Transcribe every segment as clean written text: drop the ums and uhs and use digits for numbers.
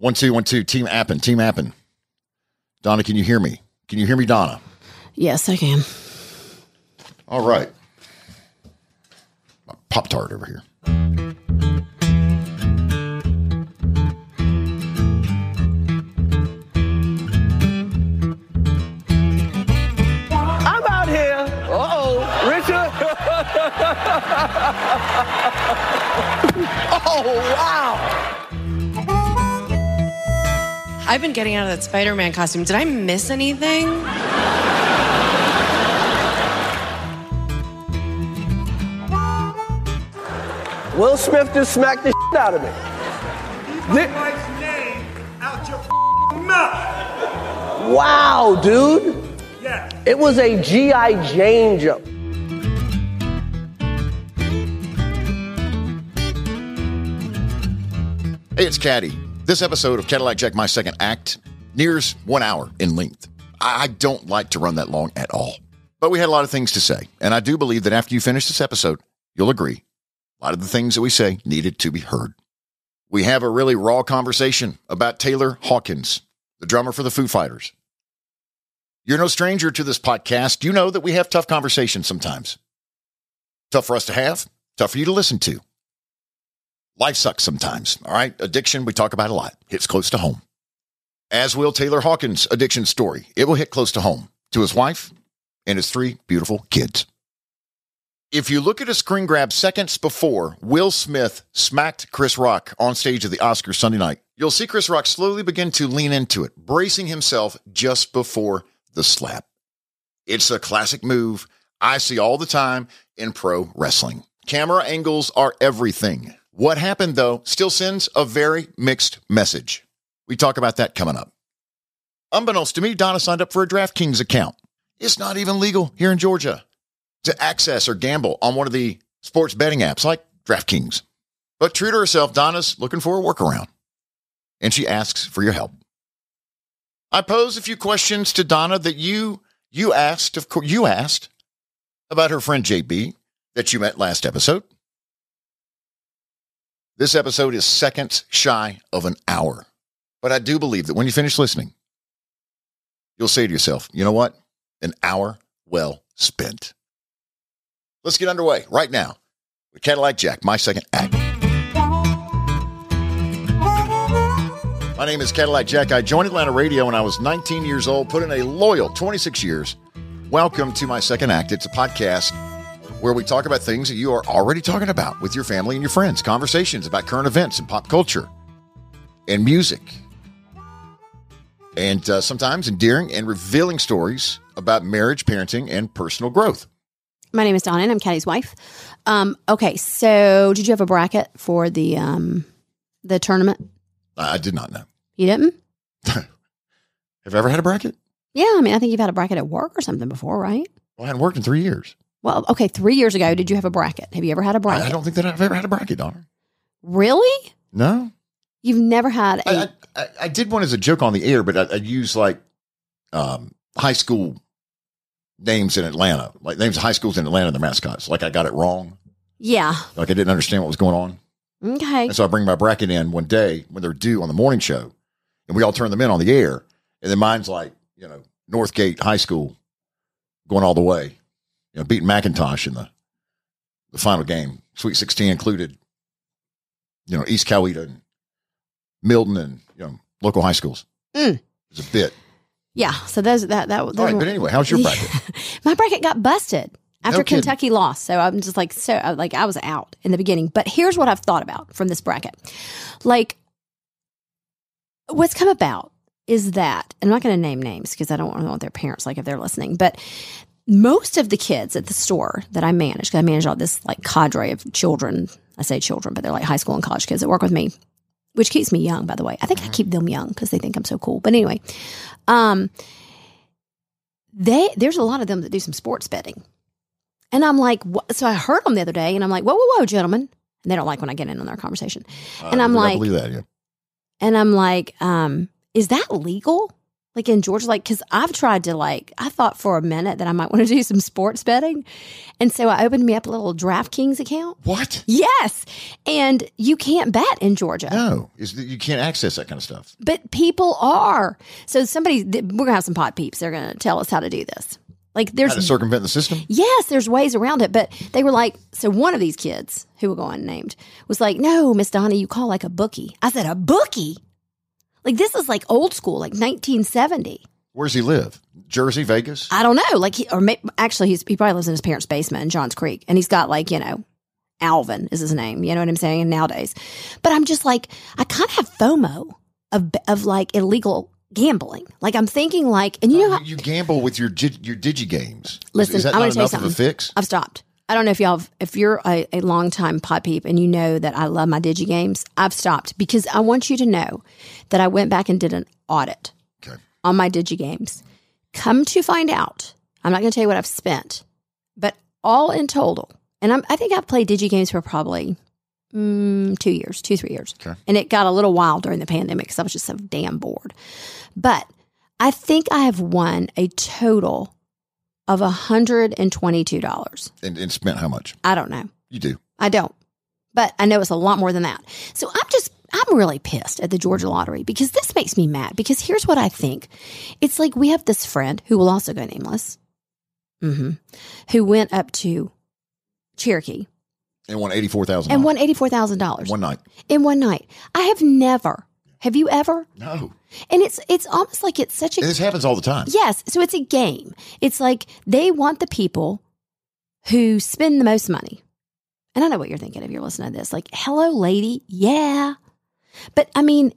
1 2 1 2. Team Appen. Team Appen. Donna, can you hear me? Can you hear me, Donna? Yes, I can. All right. Pop-Tart over here. I'm out here. Uh-oh, Richard. Oh, wow. I've been getting out of that Spider-Man costume. Did I miss anything? Will Smith just smacked the shit out of me. Keep my wife's name out your mouth. Wow, dude. Yeah. It was a G.I. Jane joke. Hey, it's Caddy. This episode of Cadillac Jack, My Second Act, nears 1 hour in length. I don't like to run that long at all. But we had a lot of things to say, and I do believe that after you finish this episode, you'll agree a lot of the things that we say needed to be heard. We have a really raw conversation about Taylor Hawkins, the drummer for the Foo Fighters. You're no stranger to this podcast. You know that we have tough conversations sometimes. Tough for us to have, tough for you to listen to. Life sucks sometimes, all right? Addiction, we talk about a lot. Hits close to home. As will Taylor Hawkins' addiction story. It will hit close to home to his wife and his three beautiful kids. If you look at a screen grab seconds before Will Smith smacked Chris Rock on stage at the Oscars Sunday night, you'll see Chris Rock slowly begin to lean into it, bracing himself just before the slap. It's a classic move I see all the time in pro wrestling. Camera angles are everything. What happened, though, still sends a very mixed message. We talk about that coming up. Unbeknownst to me, Donna signed up for a DraftKings account. It's not even legal here in Georgia to access or gamble on one of the sports betting apps like DraftKings. But true to herself, Donna's looking for a workaround, and she asks for your help. I posed a few questions to Donna that you asked about her friend JB that you met last episode. This episode is seconds shy of an hour. But I do believe that when you finish listening, you'll say to yourself, you know what? An hour well spent. Let's get underway right now with Cadillac Jack, My Second Act. My name is Cadillac Jack. I joined Atlanta radio when I was 19 years old, put in a loyal 26 years. Welcome to My Second Act. It's a podcast where we talk about things that you are already talking about with your family and your friends, conversations about current events and pop culture and music, and sometimes endearing and revealing stories about marriage, parenting, and personal growth. My name is Donna, and I'm Caddy's wife. Okay, so did you have a bracket for the tournament? I did not know. You didn't? Have you ever had a bracket? Yeah, I mean, I think you've had a bracket at work or something before, right? Well, I hadn't worked in 3 years. Well, okay, 3 years ago, did you have a bracket? Have you ever had a bracket? I don't think that I've ever had a bracket, Donna. Really? No. You've never had a... I did one as a joke on the air, but I used, like, high school names in Atlanta. Like, names of high schools in Atlanta and their mascots. Like, I got it wrong. Yeah. Like, I didn't understand what was going on. Okay. And so I bring my bracket in one day when they're due on the morning show, and we all turn them in on the air, and then mine's like, you know, Northgate High School going all the way. You know, beating McIntosh in the final game. Sweet 16 included, you know, East Coweta and Milton and, you know, local high schools. Mm. It's a bit. Yeah. So that was all right. But anyway, how's your bracket? My bracket got busted after Kentucky lost. So I'm just like, I was out in the beginning. But here's what I've thought about from this bracket. Like, what's come about is that, I'm not going to name names because I don't want their parents, like, if they're listening, but most of the kids at the store that I manage, because I manage all this, like, cadre of children. I say children, but they're like high school and college kids that work with me, which keeps me young, by the way. I think I keep them young because they think I'm so cool. But anyway, there's a lot of them that do some sports betting. And I'm like, what? So I heard them the other day, and I'm like, whoa, whoa, whoa, gentlemen. And they don't like when I get in on their conversation. And I'm like, I believe that, yeah. And I'm like, is that legal? Like in Georgia, like, because I've tried to, like, I thought for a minute that I might want to do some sports betting. And so I opened me up a little DraftKings account. What? Yes. And you can't bet in Georgia. No. You can't access that kind of stuff. But people are. So we're going to have some pod peeps. They're going to tell us how to do this. Like how to circumvent the system? Yes, there's ways around it. But they were like, so one of these kids who will go unnamed was like, no, Miss Donna, you call like a bookie. I said, a bookie? Like, this is like old school, like 1970. Where does he live? Jersey, Vegas? I don't know. Like, he probably lives in his parents' basement in Johns Creek. And he's got, like, you know, Alvin is his name. You know what I'm saying? Nowadays. But I'm just like, I kind of have FOMO of like illegal gambling. Like, I'm thinking like, and you know, you gamble with your digi games. Listen, is that not enough of a fix? I've stopped. I don't know if if you're a longtime pod peep and you know that I love my digi games, I've stopped because I want you to know that I went back and did an audit on my digi games. Come to find out, I'm not going to tell you what I've spent, but all in total, and I think I've played digi games for probably 2 years, 3 years. Okay. And it got a little wild during the pandemic because I was just so damn bored. But I think I have won a total of $122. And spent how much? I don't know. You do? I don't. But I know it's a lot more than that. So I'm really pissed at the Georgia lottery because this makes me mad. Because here's what I think. It's like we have this friend who will also go nameless, who went up to Cherokee. And won $84,000. And won $84,000. In one night. I have never. Have you ever? No. And it's almost like it's such a... This happens all the time. Yes. So it's a game. It's like they want the people who spend the most money. And I know what you're thinking if you're listening to this. Like, hello, lady. Yeah. But, I mean,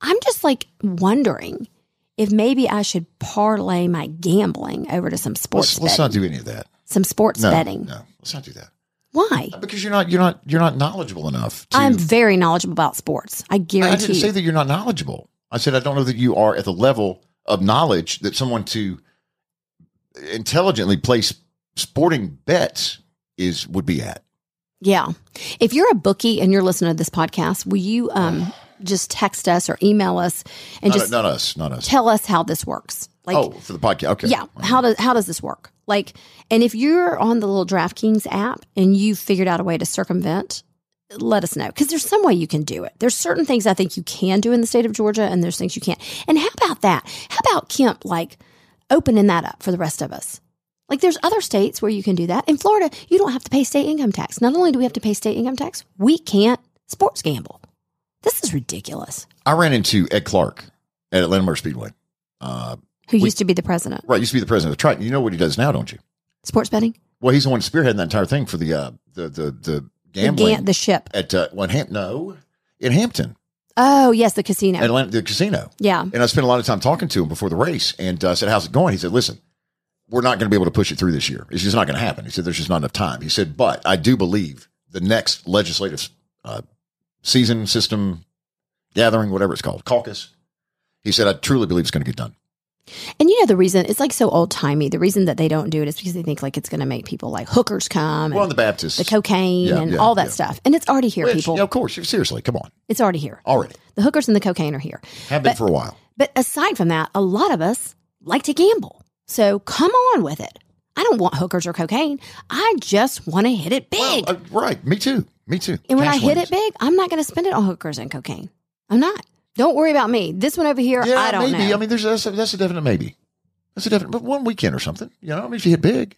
I'm just, like, wondering if maybe I should parlay my gambling over to some sports betting. Let's not do any of that. Some sports betting. No, let's not do that. Why? Because you're not knowledgeable enough. I'm very knowledgeable about sports. I guarantee. I didn't say that you're not knowledgeable. I said I don't know that you are at the level of knowledge that someone to intelligently place sporting bets would be at. Yeah. If you're a bookie and you're listening to this podcast, will you just text us or email us and not us. Tell us how this works. Like, for the podcast. Okay. Yeah. Okay. How does this work? Like, and if you're on the little DraftKings app and you figured out a way to circumvent, let us know. Because there's some way you can do it. There's certain things I think you can do in the state of Georgia, and there's things you can't. And how about that? How about Kemp, like, opening that up for the rest of us? Like, there's other states where you can do that. In Florida, you don't have to pay state income tax. Not only do we have to pay state income tax, we can't sports gamble. This is ridiculous. I ran into Ed Clark at Atlanta Motor Speedway. Who used to be the president. Right, used to be the president of Triton. You know what he does now, don't you? Sports betting? Well, he's the one spearheading that entire thing for the gambling. The ship. At in Hampton. Oh, yes, the casino. At Atlanta, the casino. Yeah. And I spent a lot of time talking to him before the race, and I said, how's it going? He said, listen, we're not going to be able to push it through this year. It's just not going to happen. He said, there's just not enough time. He said, but I do believe the next legislative season, system, gathering, whatever it's called, caucus, he said, I truly believe it's going to get done. And you know the reason, it's like so old-timey, the reason that they don't do it is because they think like it's going to make people like hookers come. Well, and the Baptists. The cocaine and all that stuff. And it's already here, people. Yeah, of course. Seriously, come on. It's already here. Already. The hookers and the cocaine are here. Have been for a while. But aside from that, a lot of us like to gamble. So come on with it. I don't want hookers or cocaine. I just want to hit it big. Well, right. Me too. And when I hit it big, I'm not going to spend it on hookers and cocaine. I'm not. Don't worry about me. This one over here, I don't know. I mean, that's a definite maybe. That's a definite, but one weekend or something. You know, I mean, if you hit big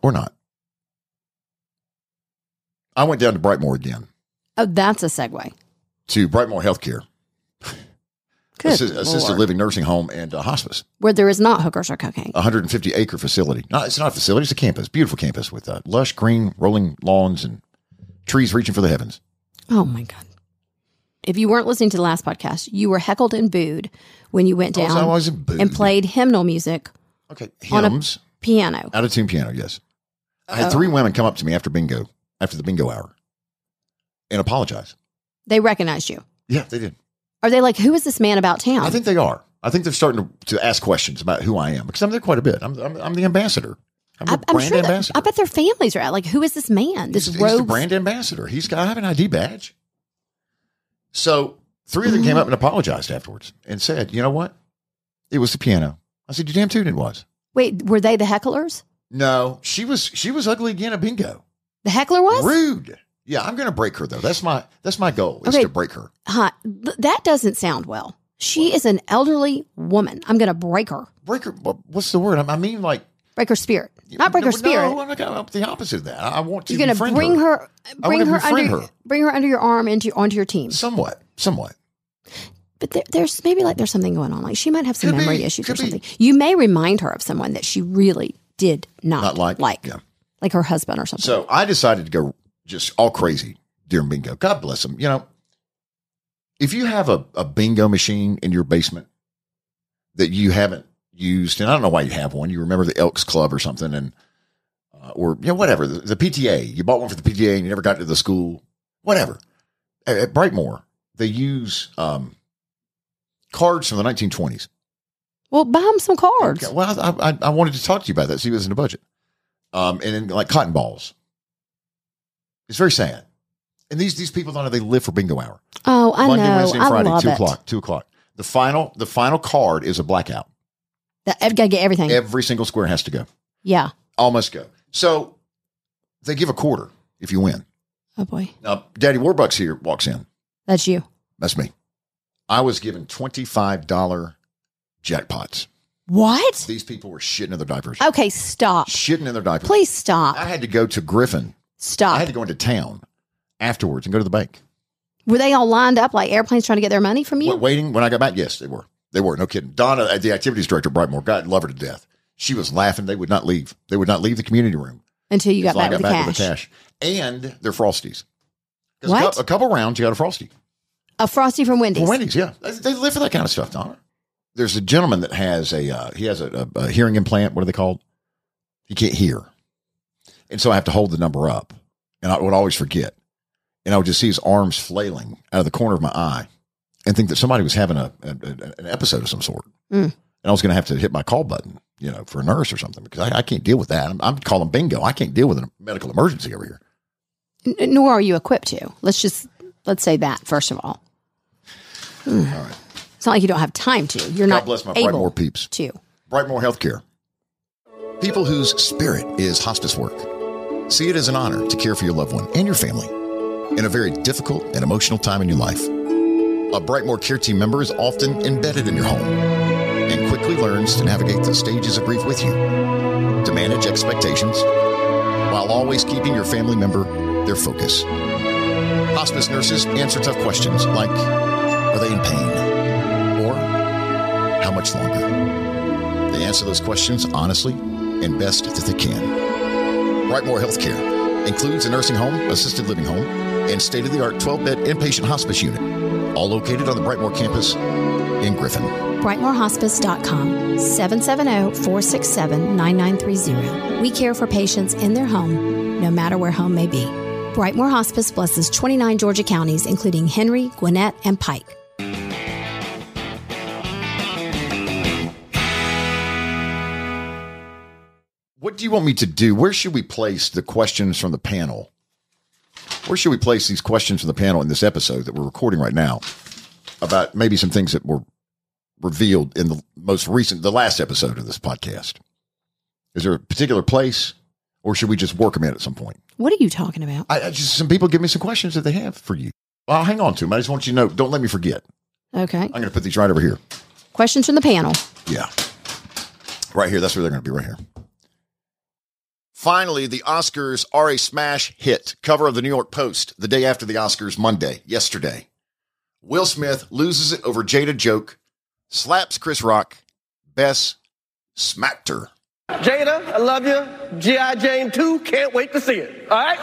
or not. I went down to Brightmore again. Oh, that's a segue. To Brightmore Healthcare. Good assisted living, nursing home, and hospice. Where there is not hookers or cocaine. 150-acre facility. No, it's not a facility. It's a campus. Beautiful campus with lush, green, rolling lawns and trees reaching for the heavens. Oh, my God. If you weren't listening to the last podcast, you were heckled and booed when you went down and played hymnal music. Okay, hymns on a piano, out of tune piano. Yes, I had three women come up to me after the bingo hour, and apologize. They recognized you. Yeah, they did. Are they like, who is this man about town? I think they are. I think they're starting to ask questions about who I am because I'm there quite a bit. I'm the ambassador. I'm the brand ambassador. I bet their families are out. Like, who is this man? He's the brand ambassador. I have an ID badge. So three of them came up and apologized afterwards and said, you know what? It was the piano. I said, you damn tootin' was. Wait, were they the hecklers? No, she was ugly again at bingo. The heckler was? Rude. Yeah, I'm going to break her, though. That's my goal, is to break her. Huh. That doesn't sound well. She is an elderly woman. I'm going to break her. Break her? What's the word? I mean, like... Break her spirit. Not break her spirit. No, I'm the opposite of that. I want to befriend her. You're going to bring her under your arm onto your team. Somewhat. But there's maybe there's something going on. Like she might have some memory issues or something. You may remind her of someone that she really did not like. Yeah. Like her husband or something. So I decided to go just all crazy during bingo. God bless them. You know, if you have a bingo machine in your basement that you haven't used, and I don't know why you have one. You remember the Elks Club or something, and or you know whatever the PTA. You bought one for the PTA and you never got to the school. Whatever. At Brightmore, they use cards from the 1920s. Well, buy them some cards. Okay. Well, I wanted to talk to you about that. So you was in the budget, and then like cotton balls. It's very sad. And these people don't know they live for bingo hour. Oh, I Monday, know. Monday, Wednesday, and Friday, I love 2 o'clock. 2 o'clock. The final card is a blackout. I've got to get everything. Every single square has to go. Yeah. All must go. So they give a quarter if you win. Oh boy. Now Daddy Warbucks here walks in. That's you. That's me. I was given $25 jackpots. What? These people were shitting in their diapers. Okay, stop. Shitting in their diapers. Please stop. I had to go to Griffin. Stop. I had to go into town afterwards and go to the bank. Were they all lined up like airplanes trying to get their money from you? Waiting when I got back? Yes, they were. They were. No kidding. Donna, the activities director of Brightmore, God, love her to death. She was laughing. They would not leave. They would not leave the community room. Until you got back with the cash. And their Frosties. What? A couple rounds, you got a Frosty. A Frosty from Wendy's. From Wendy's, yeah. They live for that kind of stuff, Donna. There's a gentleman that has a hearing implant. What are they called? He can't hear. And so I have to hold the number up, and I would always forget. And I would just see his arms flailing out of the corner of my eye and think that somebody was having an episode of some sort. And I was going to have to hit my call button, you know, for a nurse or something, because I can't deal with that. I'm calling bingo. I can't deal with a medical emergency over here. Nor are you equipped to. Let's say that, first of all. All right. It's not like you don't have time to. You're God not bless my able Brightmore peeps. To. Brightmore Healthcare. People whose spirit is hospice work. See it as an honor to care for your loved one and your family in a very difficult and emotional time in your life. A Brightmore care team member is often embedded in your home and quickly learns to navigate the stages of grief with you, to manage expectations, while always keeping your family member their focus. Hospice nurses answer tough questions like, are they in pain? Or, how much longer? They answer those questions honestly and best that they can. Brightmore Healthcare includes a nursing home, assisted living home, and state-of-the-art 12-bed inpatient hospice unit, all located on the Brightmore campus in Griffin. BrightmoreHospice.com, 770-467-9930. We care for patients in their home, no matter where home may be. Brightmore Hospice blesses 29 Georgia counties, including Henry, Gwinnett, and Pike. What do you want me to do? Where should we place the questions from the panel? Where should we place these questions from the panel in this episode that we're recording right now about maybe some things that were revealed in the last episode of this podcast? Is there a particular place, or should we just work them in at some point? What are you talking about? Some people give me some questions that they have for you. I'll hang on to them. I just want you to know, don't let me forget. Okay. I'm going to put these right over here. Questions from the panel. Yeah. Right here. That's where they're going to be, right here. Finally, the Oscars are a smash hit. Cover of the New York Post the day after the Oscars, Monday, yesterday. Will Smith loses it over Jada joke, slaps Chris Rock, Bess smacked her. Jada, I love you. G.I. Jane 2, can't wait to see it. All right?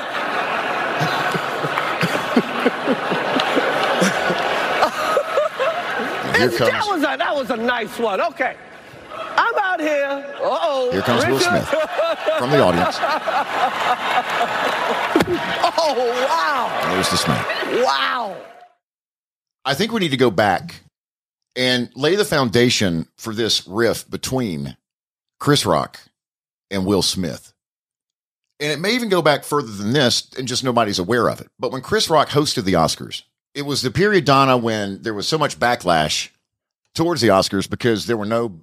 That was a nice one. Okay. I'm out here. Uh-oh. Here comes Will Smith from the audience. Oh, wow. There's the smack. Wow. I think we need to go back and lay the foundation for this riff between Chris Rock and Will Smith. And it may even go back further than this, and just nobody's aware of it. But when Chris Rock hosted the Oscars, it was the period, Donna, when there was so much backlash towards the Oscars because there were no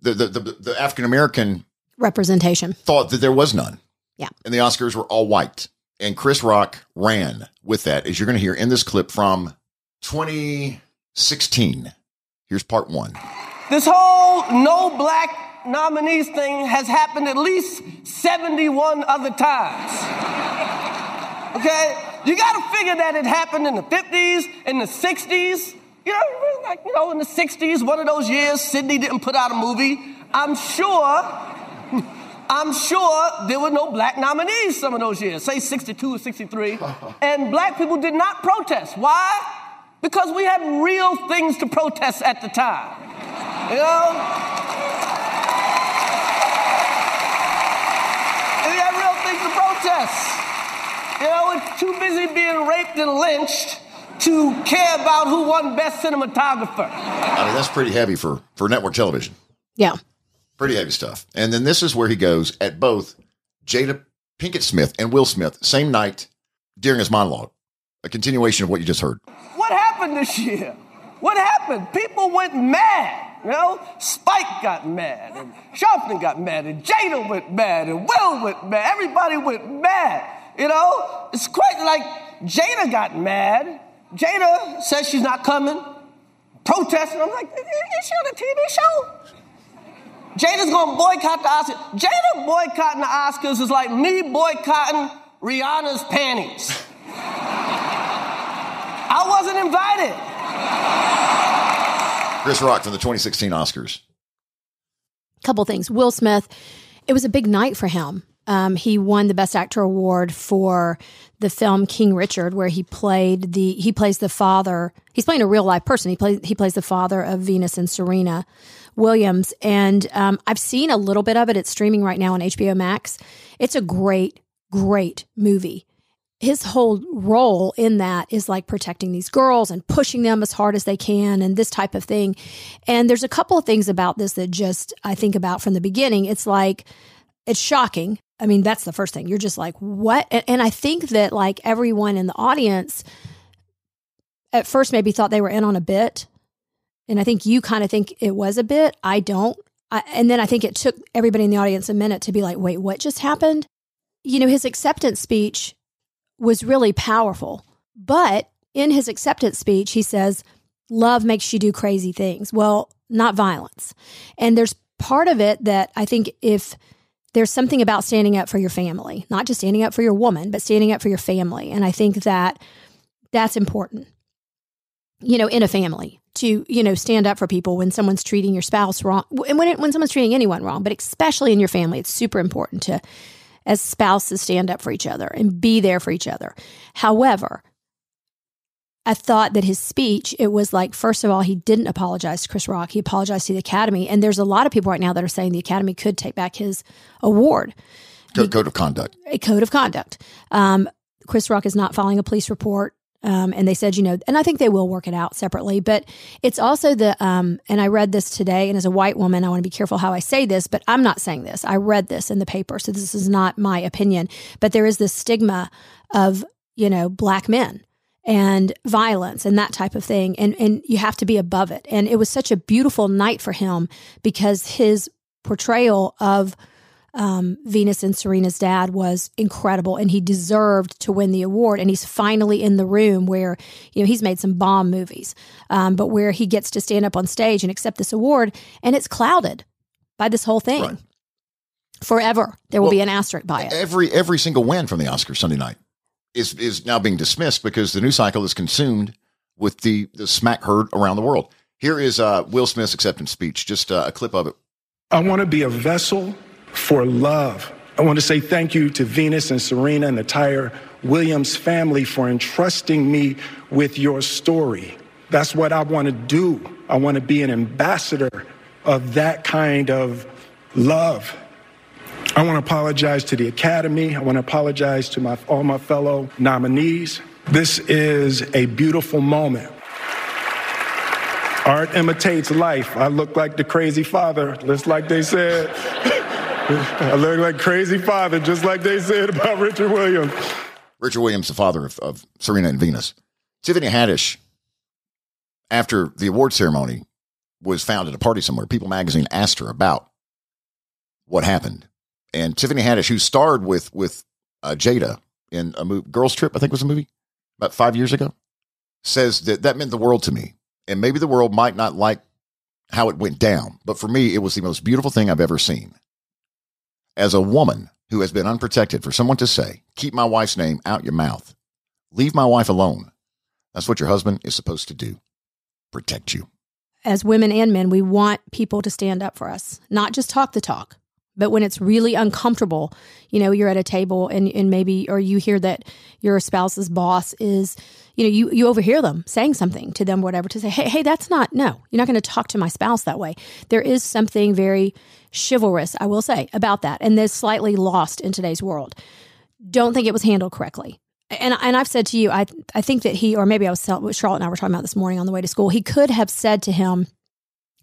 the African-American representation thought that there was none. Yeah. And the Oscars were all white. And Chris Rock ran with that, as you're going to hear in this clip from 2016. Here's part one. This whole no black nominees thing has happened at least 71 other times. Okay? You got to figure that it happened in the 50s, in the 60s. You know, like, you know, in the 60s, one of those years, Sydney didn't put out a movie. I'm sure there were no black nominees some of those years, say 62 or 63, and black people did not protest. Why? Because we had real things to protest at the time, you know? We had real things to protest. You know, we're too busy being raped and lynched to care about who won Best Cinematographer. I mean, that's pretty heavy for network television. Yeah. Pretty heavy stuff. And then this is where he goes at both Jada Pinkett Smith and Will Smith, same night during his monologue. A continuation of what you just heard. What happened this year? What happened? People went mad, you know? Spike got mad, and Sharpton got mad, and Jada went mad, and Will went mad. Everybody went mad, you know? It's quite like Jada got mad. Jada says she's not coming, protesting. I'm like, is she on a TV show? Jada's going to boycott the Oscars. Jada boycotting the Oscars is like me boycotting Rihanna's panties. I wasn't invited. Chris Rock from the 2016 Oscars. Couple things. Will Smith, it was a big night for him. He won the Best Actor award for the film King Richard, where he plays the father. He's playing a real life person. He plays the father of Venus and Serena Williams. And I've seen a little bit of it. It's streaming right now on HBO Max. It's a great, great movie. His whole role in that is like protecting these girls and pushing them as hard as they can and this type of thing. And there's a couple of things about this that just I think about from the beginning. It's like, it's shocking. I mean, that's the first thing. You're just like, what? And I think that like everyone in the audience at first maybe thought they were in on a bit. And I think you kind of think it was a bit. I don't. And then I think it took everybody in the audience a minute to be like, wait, what just happened? You know, his acceptance speech was really powerful. But in his acceptance speech, he says, love makes you do crazy things. Well, not violence. And there's part of it that I think if... there's something about standing up for your family, not just standing up for your woman, but standing up for your family. And I think that that's important, you know, in a family to, you know, stand up for people when someone's treating your spouse wrong and when someone's treating anyone wrong, but especially in your family, it's super important to, as spouses, stand up for each other and be there for each other. However, I thought that his speech, it was like, first of all, he didn't apologize to Chris Rock. He apologized to the Academy. And there's a lot of people right now that are saying the Academy could take back his award. Code of conduct. A code of conduct. Chris Rock is not filing a police report. And they said, you know, and I think they will work it out separately. But it's also the, and I read this today, and as a white woman, I want to be careful how I say this, but I'm not saying this. I read this in the paper, so this is not my opinion. But there is this stigma of, you know, black men and violence and that type of thing. And you have to be above it. And it was such a beautiful night for him because his portrayal of Venus and Serena's dad was incredible, and he deserved to win the award. And he's finally in the room where, you know, he's made some bomb movies, but where he gets to stand up on stage and accept this award, and it's clouded by this whole thing. Right. Forever. There will be an asterisk by it. Every single win from the Oscars Sunday night is now being dismissed because the news cycle is consumed with the smack heard around the world. Here is Will Smith's acceptance speech, just a clip of it. I want to be a vessel for love. I want to say thank you to Venus and Serena and the entire Williams family for entrusting me with your story. That's what I want to do. I want to be an ambassador of that kind of love. I want to apologize to the Academy. I want to apologize to all my fellow nominees. This is a beautiful moment. Art imitates life. I look like the crazy father, just like they said. I look like crazy father, just like they said about Richard Williams. Richard Williams, the father of Serena and Venus. Tiffany Haddish, after the award ceremony, was found at a party somewhere. People magazine asked her about what happened. And Tiffany Haddish, who starred with Jada in a movie, Girls Trip, I think was a movie, about 5 years ago, says that meant the world to me. And maybe the world might not like how it went down, but for me, it was the most beautiful thing I've ever seen. As a woman who has been unprotected, for someone to say, keep my wife's name out your mouth, leave my wife alone. That's what your husband is supposed to do. Protect you. As women and men, we want people to stand up for us, not just talk the talk, but when it's really uncomfortable, you know, you're at a table and maybe, or you hear that your spouse's boss is, you know, you overhear them saying something to them, whatever, to say, hey, that's not, no, you're not going to talk to my spouse that way. There is something very chivalrous, I will say, about that. And that's slightly lost in today's world. Don't think it was handled correctly. And I've said to you, I think that he, or maybe I was Charlotte and I were talking about this morning on the way to school, he could have said to him,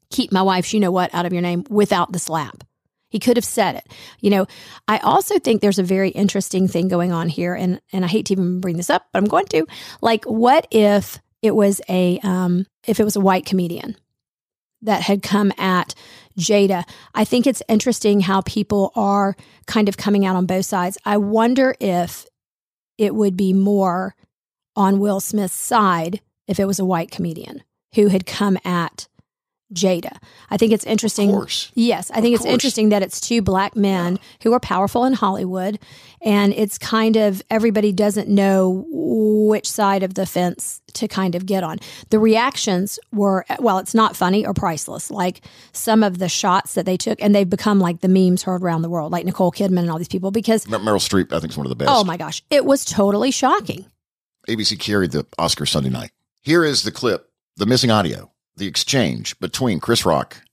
keep my wife's, you know what, out of your name without the slap. He could have said it. You know, I also think there's a very interesting thing going on here. And I hate to even bring this up, but I'm going to. Like, what if it was a white comedian that had come at Jada? I think it's interesting how people are kind of coming out on both sides. I wonder if it would be more on Will Smith's side if it was a white comedian who had come at Jada. I think it's interesting. Of course. Yes, I think it's interesting that it's two black men who are powerful in Hollywood, and it's kind of everybody doesn't know which side of the fence to kind of get on. The reactions were, well, it's not funny or priceless. Like some of the shots that they took, and they've become like the memes heard around the world, like Nicole Kidman and all these people, because Meryl Streep, I think, is one of the best. Oh my gosh. It was totally shocking. ABC carried the Oscar Sunday night. Here is the clip, the missing audio. The exchange between Chris Rock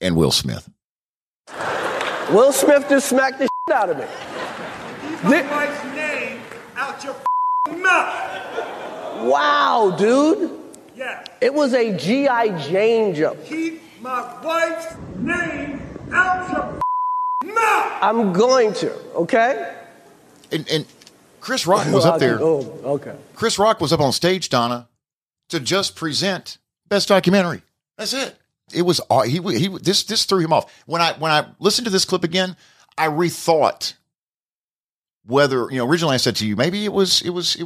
and Will Smith. Will Smith just smacked the shit out of me. Keep my wife's name out your mouth. Wow, dude. Yeah. It was a G.I. Jane joke. Keep my wife's name out your mouth. I'm going to, okay? And Chris Rock was up there. Oh, okay. Chris Rock was up on stage, Donna, to just present Best Documentary. That's it. It was this threw him off. When I listened to this clip again, I rethought whether, you know, originally I said to you, maybe it was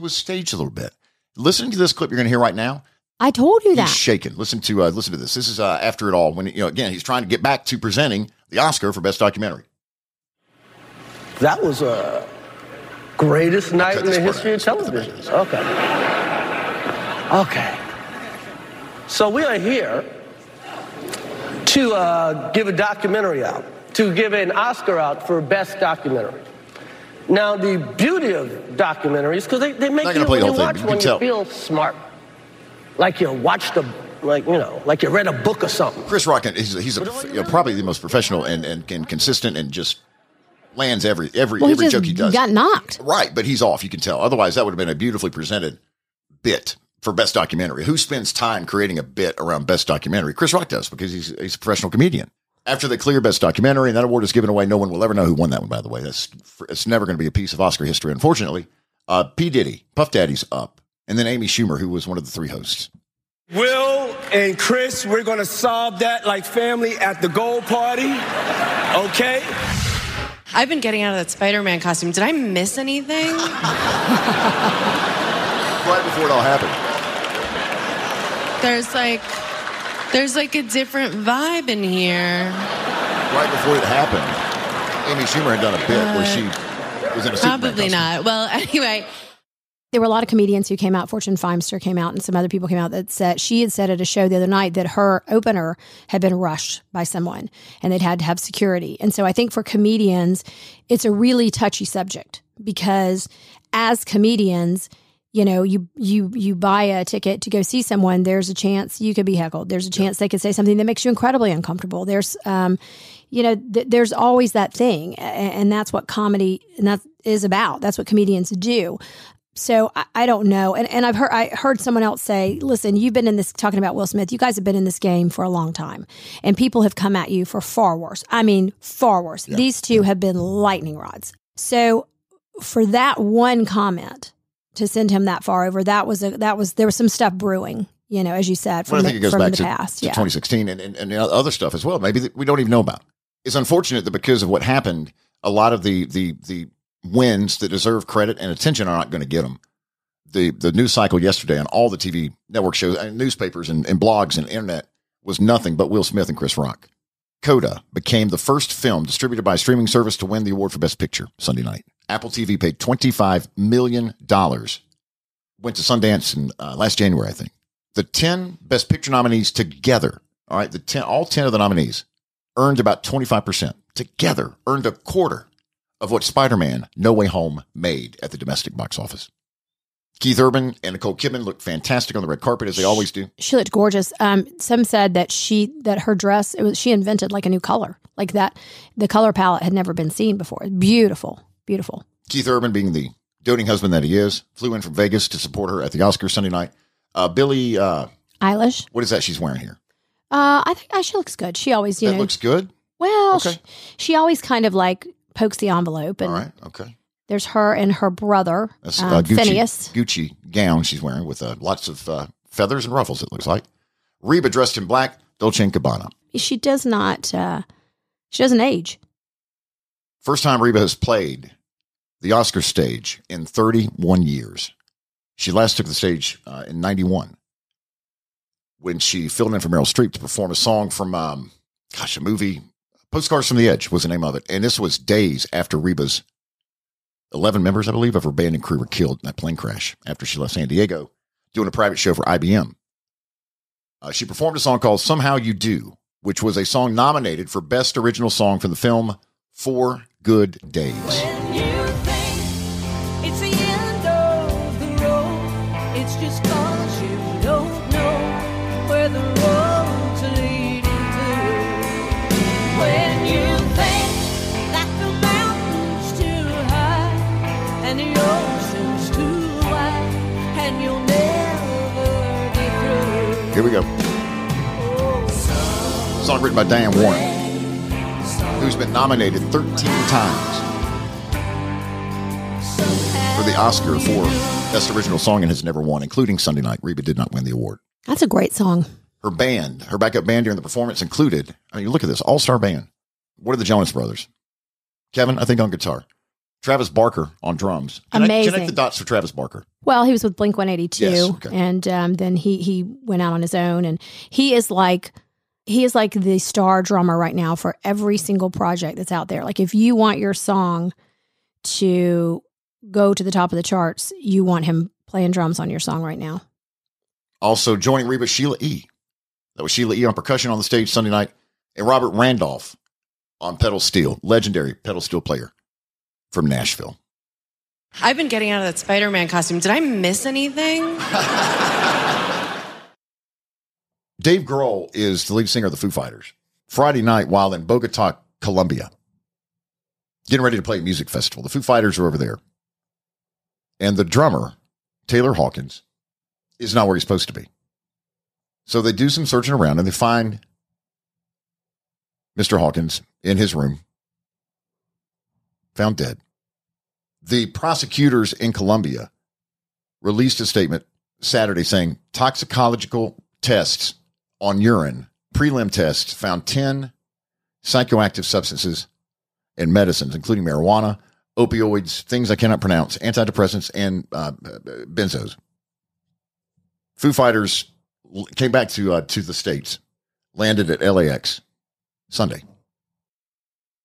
staged a little bit. Listening to this clip you're going to hear right now, I told you that he's shaken. Listen to this. This is after it all, when, you know, again, he's trying to get back to presenting the Oscar for Best Documentary. That was a greatest night in the history of television. Okay. So we are here to give a documentary out, to give an Oscar out for Best Documentary. Now, the beauty of documentaries, because they make you, when you watch one, you feel smart. Like you watched like you read a book or something. Chris Rock, he's probably the most professional and consistent and just lands every joke he does. He got knocked. Right, but he's off, you can tell. Otherwise, that would have been a beautifully presented bit for Best Documentary. Who spends time creating a bit around Best Documentary? Chris Rock does, because he's a professional comedian. After they clear Best Documentary, and that award is given away, no one will ever know who won that one, by the way. It's never going to be a piece of Oscar history, unfortunately. P. Diddy, Puff Daddy's up, and then Amy Schumer, who was one of the three hosts. Will and Chris, we're going to solve that like family at the gold party, okay? I've been getting out of that Spider-Man costume. Did I miss anything? Right before it all happened. There's like a different vibe in here. Right before it happened, Amy Schumer had done a bit where she was in a Superman probably costume. Not. Well, anyway. There were a lot of comedians who came out. Fortune Feimster came out, and some other people came out that said, she had said at a show the other night that her opener had been rushed by someone, and they'd had to have security. And so I think for comedians, it's a really touchy subject, because as comedians, you know, you buy a ticket to go see someone, there's a chance you could be heckled. There's a chance they could say something that makes you incredibly uncomfortable. There's, there's always that thing. And that's what comedy is about. That's what comedians do. So I don't know. And I heard someone else say, listen, you've been in this, talking about Will Smith, you guys have been in this game for a long time, and people have come at you for far worse. I mean, far worse. Yeah. These two have been lightning rods. So for that one comment, to send him that far over, there was some stuff brewing, you know, as you said, from the past. Yeah. 2016 and other stuff as well. Maybe that we don't even know about. It's unfortunate that because of what happened, a lot of the wins that deserve credit and attention are not going to get them. The news cycle yesterday on all the TV network shows and newspapers and blogs and internet was nothing but Will Smith and Chris Rock. Coda became the first film distributed by a streaming service to win the award for Best Picture Sunday night. Apple TV paid $25 million. Went to Sundance in, last January, I think. The 10 Best Picture nominees together, all right, all 10 of the nominees earned about 25%. Together earned a quarter of what Spider-Man No Way Home made at the domestic box office. Keith Urban and Nicole Kidman looked fantastic on the red carpet, as they always do. She looked gorgeous. Some said that her dress, she invented like a new color. Like that, the color palette had never been seen before. Beautiful, beautiful. Keith Urban, being the doting husband that he is, flew in from Vegas to support her at the Oscars Sunday night. Billie Eilish. What is that she's wearing here? I think she looks good. She always, you know. That looks good? Well, okay. She always kind of like pokes the envelope. And all right, okay. There's her and her brother, Phineas. Gucci gown she's wearing with lots of feathers and ruffles, it looks like. Reba dressed in black, Dolce & Gabbana. She does not, she doesn't age. First time Reba has played the Oscar stage in 31 years. She last took the stage in 91 when she filled in for Meryl Streep to perform a song from, a movie, Postcards from the Edge was the name of it. And this was days after Reba's 11 members, I believe, of her band and crew were killed in that plane crash after she left San Diego doing a private show for IBM. She performed a song called Somehow You Do, which was a song nominated for Best Original Song from the film Four Good Days. When you think it's the end of the road, it's just cause you don't know where the road's leading to. When you think and the ocean's too wide, and you'll never get through. Here we go. A song written by Diane Warren, who's been nominated 13 times for the Oscar for Best Original Song and has never won, including Sunday night. Reba did not win the award. That's a great song. Her backup band during the performance included, I mean, look at this, all-star band. What are the Jonas Brothers? Kevin, I think, on guitar. Travis Barker on drums. Amazing. Connect the dots for Travis Barker. Well, he was with Blink-182, yes, okay. And then he went out on his own, and he is like the star drummer right now for every single project that's out there. Like, if you want your song to go to the top of the charts, you want him playing drums on your song right now. Also joining Reba, Sheila E. That was Sheila E. on percussion on the stage Sunday night, and Robert Randolph on pedal steel, legendary pedal steel player from Nashville. I've been getting out of that Spider-Man costume. Did I miss anything? Dave Grohl is the lead singer of the Foo Fighters. Friday night, while in Bogota, Colombia, getting ready to play a music festival. The Foo Fighters are over there. And the drummer, Taylor Hawkins, is not where he's supposed to be. So they do some searching around, and they find Mr. Hawkins in his room, found dead. The prosecutors in Colombia released a statement Saturday saying toxicological tests on urine, prelim tests, found 10 psychoactive substances and medicines, including marijuana, opioids, things I cannot pronounce, antidepressants, and benzos. Foo Fighters came back to the States, landed at LAX Sunday.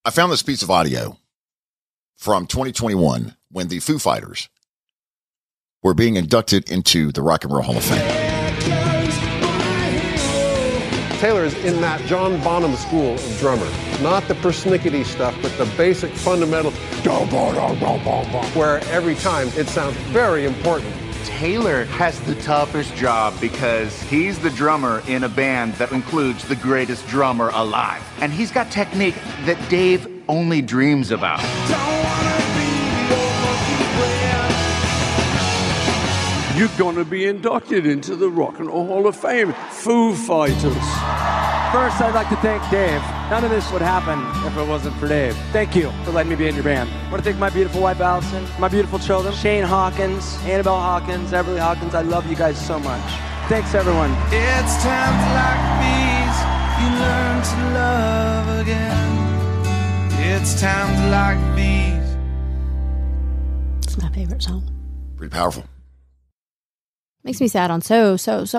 I found this piece of audio from 2021, when the Foo Fighters were being inducted into the Rock and Roll Hall of Fame. Taylor is in that John Bonham school of drummer. Not the persnickety stuff, but the basic fundamental, where every time it sounds very important. Taylor has the toughest job because he's the drummer in a band that includes the greatest drummer alive. And he's got technique that Dave only dreams about. You're gonna be inducted into the Rock and Roll Hall of Fame, Foo Fighters. First, I'd like to thank Dave. None of this would happen if it wasn't for Dave. Thank you for letting me be in your band. I want to thank my beautiful wife, Allison, my beautiful children, Shane Hawkins, Annabelle Hawkins, Everly Hawkins. I love you guys so much. Thanks, everyone. It's times like these you learn to love again. It's times like these. It's my favorite song. Pretty powerful. Makes me sad on so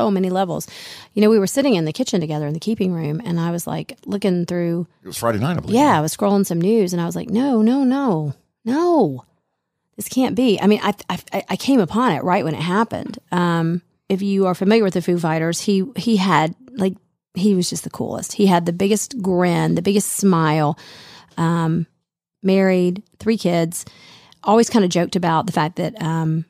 many levels. You know, we were sitting in the kitchen together in the keeping room, and I was like looking through. It was Friday night, I believe. Yeah, I was scrolling some news, and I was like, no. This can't be. I mean, I came upon it right when it happened. If you are familiar with the Foo Fighters, he was just the coolest. He had the biggest grin, the biggest smile, married, 3 kids, always kind of joked about the fact that, on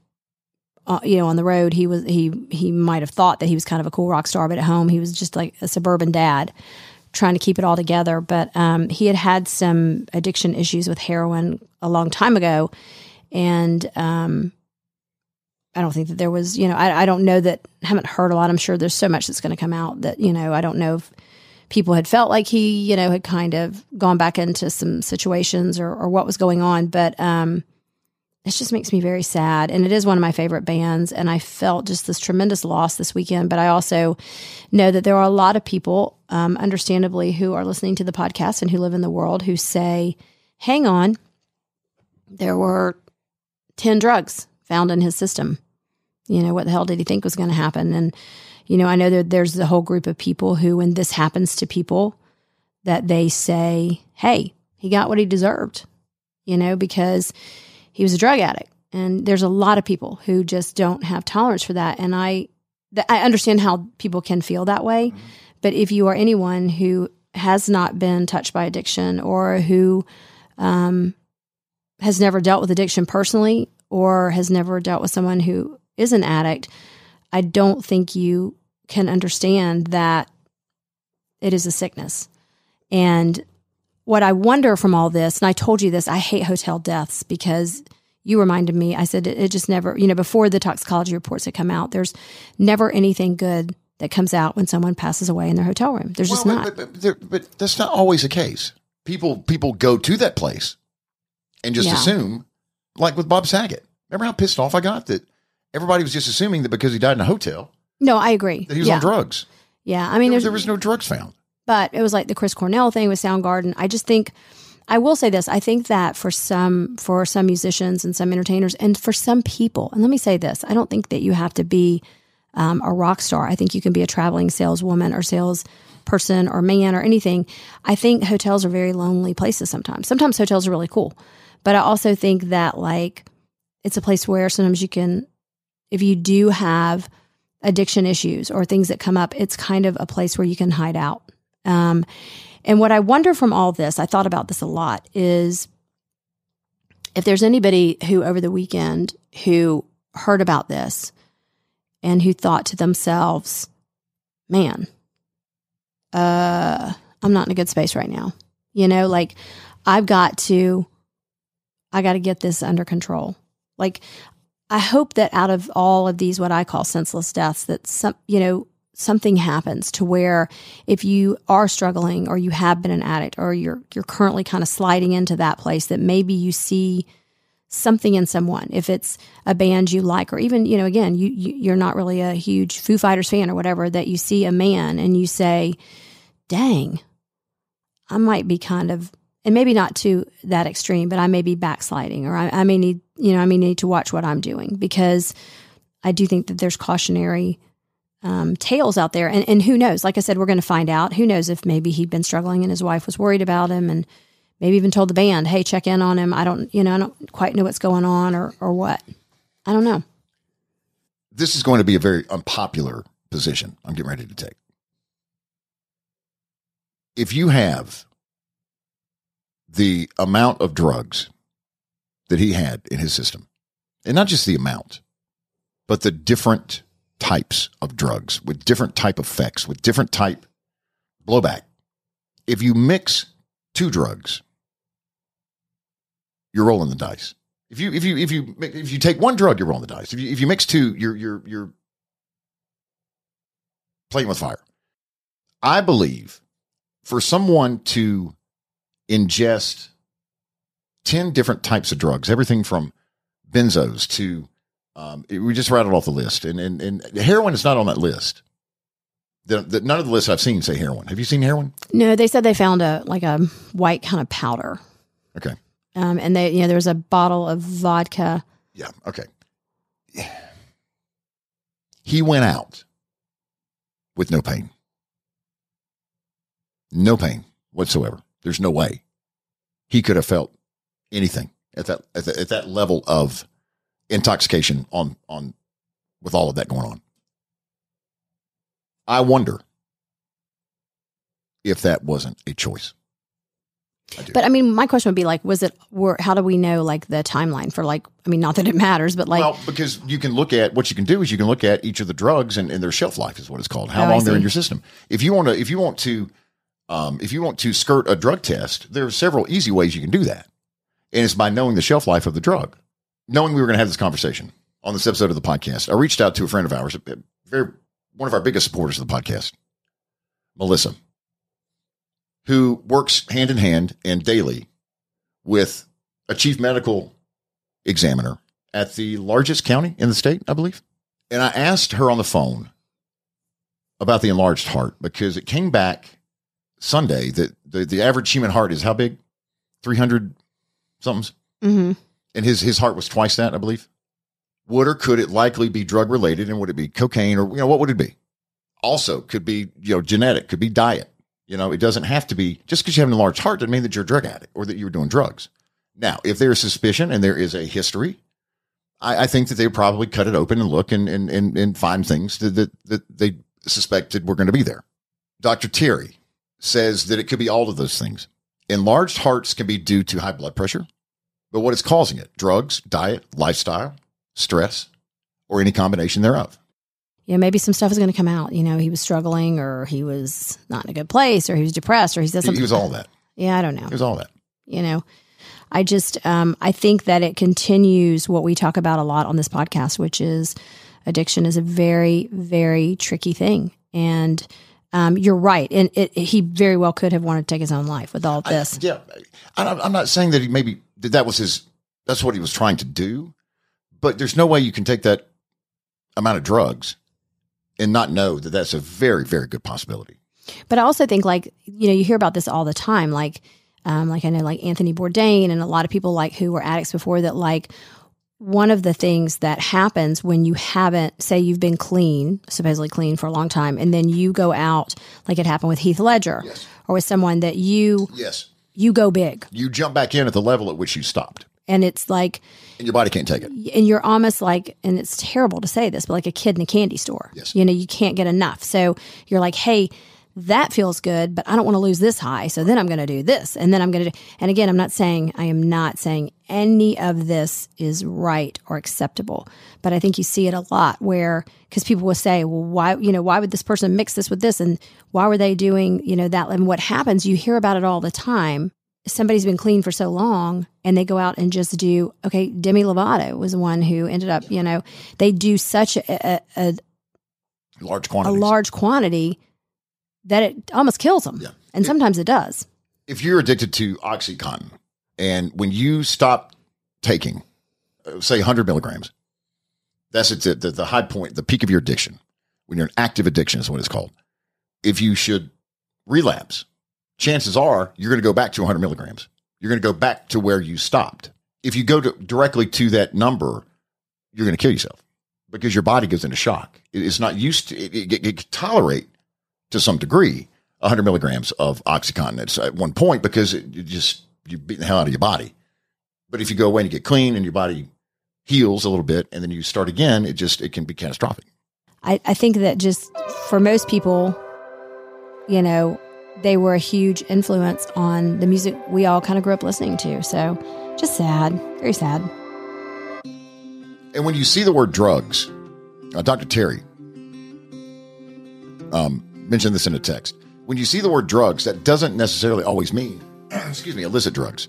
the road, he might've thought that he was kind of a cool rock star, but at home, he was just like a suburban dad trying to keep it all together. But he had some addiction issues with heroin a long time ago. And I don't think that there was, I don't know that, haven't heard a lot. I'm sure there's so much that's going to come out that, I don't know if people had felt like he, had kind of gone back into some situations or what was going on. But it just makes me very sad. And it is one of my favorite bands. And I felt just this tremendous loss this weekend. But I also know that there are a lot of people, understandably, who are listening to the podcast and who live in the world who say, hang on, there were 10 drugs found in his system. What the hell did he think was going to happen? And, I know that there's the whole group of people who, when this happens to people, that they say, hey, he got what he deserved, because he was a drug addict. And there's a lot of people who just don't have tolerance for that. And I understand how people can feel that way. Mm-hmm. But if you are anyone who has not been touched by addiction or who, has never dealt with addiction personally or has never dealt with someone who is an addict, I don't think you can understand that it is a sickness. And what I wonder from all this, and I told you this, I hate hotel deaths because you reminded me, I said, it just never, before the toxicology reports had come out, there's never anything good that comes out when someone passes away in their hotel room. There's just not. But that's not always the case. People go to that place and just assume, like with Bob Saget. Remember how pissed off I got that everybody was just assuming that because he died in a hotel. No, I agree. That he was on drugs. Yeah. I mean, there was no drugs found. But it was like the Chris Cornell thing with Soundgarden. I just think, I will say this. I think that for some musicians and some entertainers and for some people, and let me say this, I don't think that you have to be a rock star. I think you can be a traveling saleswoman or salesperson or man or anything. I think hotels are very lonely places sometimes. Sometimes hotels are really cool. But I also think that it's a place where sometimes you can, if you do have addiction issues or things that come up, it's kind of a place where you can hide out. And what I wonder from all this, I thought about this a lot, is if there's anybody who over the weekend who heard about this and who thought to themselves, man, I'm not in a good space right now. I got to get this under control. I hope that out of all of these, what I call senseless deaths, that something happens to where if you are struggling or you have been an addict or you're currently kind of sliding into that place, that maybe you see something in someone, if it's a band you like, or even, again, you're not really a huge Foo Fighters fan or whatever, that you see a man and you say, dang, I might be kind of, and maybe not to that extreme, but I may be backsliding, or I may need, I may need to watch what I'm doing, because I do think that there's cautionary tales out there. And who knows, like I said, we're going to find out. Who knows if maybe he'd been struggling and his wife was worried about him and maybe even told the band, hey, check in on him. I don't quite know what's going on or what. I don't know. This is going to be a very unpopular position I'm getting ready to take. If you have the amount of drugs that he had in his system, and not just the amount, but the different types of drugs with different type effects, with different type blowback. If you mix 2 drugs, you're rolling the dice. If you take 1 drug, you're rolling the dice. If you mix 2, you're playing with fire. I believe for someone to ingest 10 different types of drugs, everything from benzos to We just rattled off the list, and heroin is not on that list. None of the lists I've seen say heroin. Have you seen heroin? No, they said they found a white kind of powder. Okay. And they, there was a bottle of vodka. Yeah. Okay. He went out with no pain. No pain whatsoever. There's no way he could have felt anything at that level of intoxication on with all of that going on. I wonder if that wasn't a choice. But I mean, my question would be like, how do we know like the timeline for like, I mean, not that it matters, but like. Well, because you can look at what you can do is you can look at each of the drugs and their shelf life is what it's called. How long they're in your system. If you want to skirt a drug test, there are several easy ways you can do that. And it's by knowing the shelf life of the drug. Knowing we were going to have this conversation on this episode of the podcast, I reached out to a friend of ours, one of our biggest supporters of the podcast, Melissa, who works hand in hand and daily with a chief medical examiner at the largest county in the state, I believe. And I asked her on the phone about the enlarged heart because it came back Sunday that the average human heart is how big? 300 somethings. Mm-hmm. And his heart was twice that, I believe. Would or could it likely be drug related, and would it be cocaine, or what would it be? Also, could be genetic, could be diet. It doesn't have to be just because you have an enlarged heart doesn't mean that you're a drug addict or that you were doing drugs. Now, if there is suspicion and there is a history, I think that they probably cut it open and look and find things that they suspected were going to be there. Dr. Terry says that it could be all of those things. Enlarged hearts can be due to high blood pressure, but what is causing it? Drugs, diet, lifestyle, stress, or any combination thereof. Maybe some stuff is going to come out. He was struggling, or he was not in a good place, or he was depressed, or he said something. He was all that. I don't know. He was all that. I just, I think that it continues what we talk about a lot on this podcast, which is addiction is a very, very tricky thing. And you're right. And he very well could have wanted to take his own life with all of this. I'm not saying that he maybe that was that's what he was trying to do. But there's no way you can take that amount of drugs and not know that that's a very, very good possibility. But I also think you hear about this all the time. I know Anthony Bourdain and a lot of people who were addicts before that, one of the things that happens when you haven't, say you've been supposedly clean for a long time, and then you go out like it happened with Heath Ledger or with someone that you go big. You jump back in at the level at which you stopped. And it's and your body can't take it. And you're almost and it's terrible to say this, but like a kid in a candy store. Yes. You can't get enough. So you're like, hey, that feels good, but I don't want to lose this high. So then I'm going to do this. And then I'm going to do. And again, I am not saying any of this is right or acceptable. But I think you see it a lot because people will say, well, why would this person mix this with this? And why were they doing, that? And what happens, you hear about it all the time. Somebody's been clean for so long and they go out and just do, Demi Lovato was the one who ended up, they do such a large quantity that it almost kills them. Yeah. And sometimes it does. If you're addicted to OxyContin and when you stop taking, say 100 milligrams, that's the high point, the peak of your addiction. When you're an active addiction is what it's called. If you should relapse, chances are you're going to go back to 100 milligrams. You're going to go back to where you stopped. If you go directly to that number, you're going to kill yourself because your body goes into shock. It's not used to it can tolerate to some degree 100 milligrams of OxyContin at one point because you beat the hell out of your body. But if you go away and you get clean and your body heals a little bit and then you start again, it can be catastrophic. I think that just for most people, they were a huge influence on the music we all kind of grew up listening to. So just sad, very sad. And when you see the word drugs, Dr. Terry mentioned this in a text. When you see the word drugs, that doesn't necessarily always mean, illicit drugs.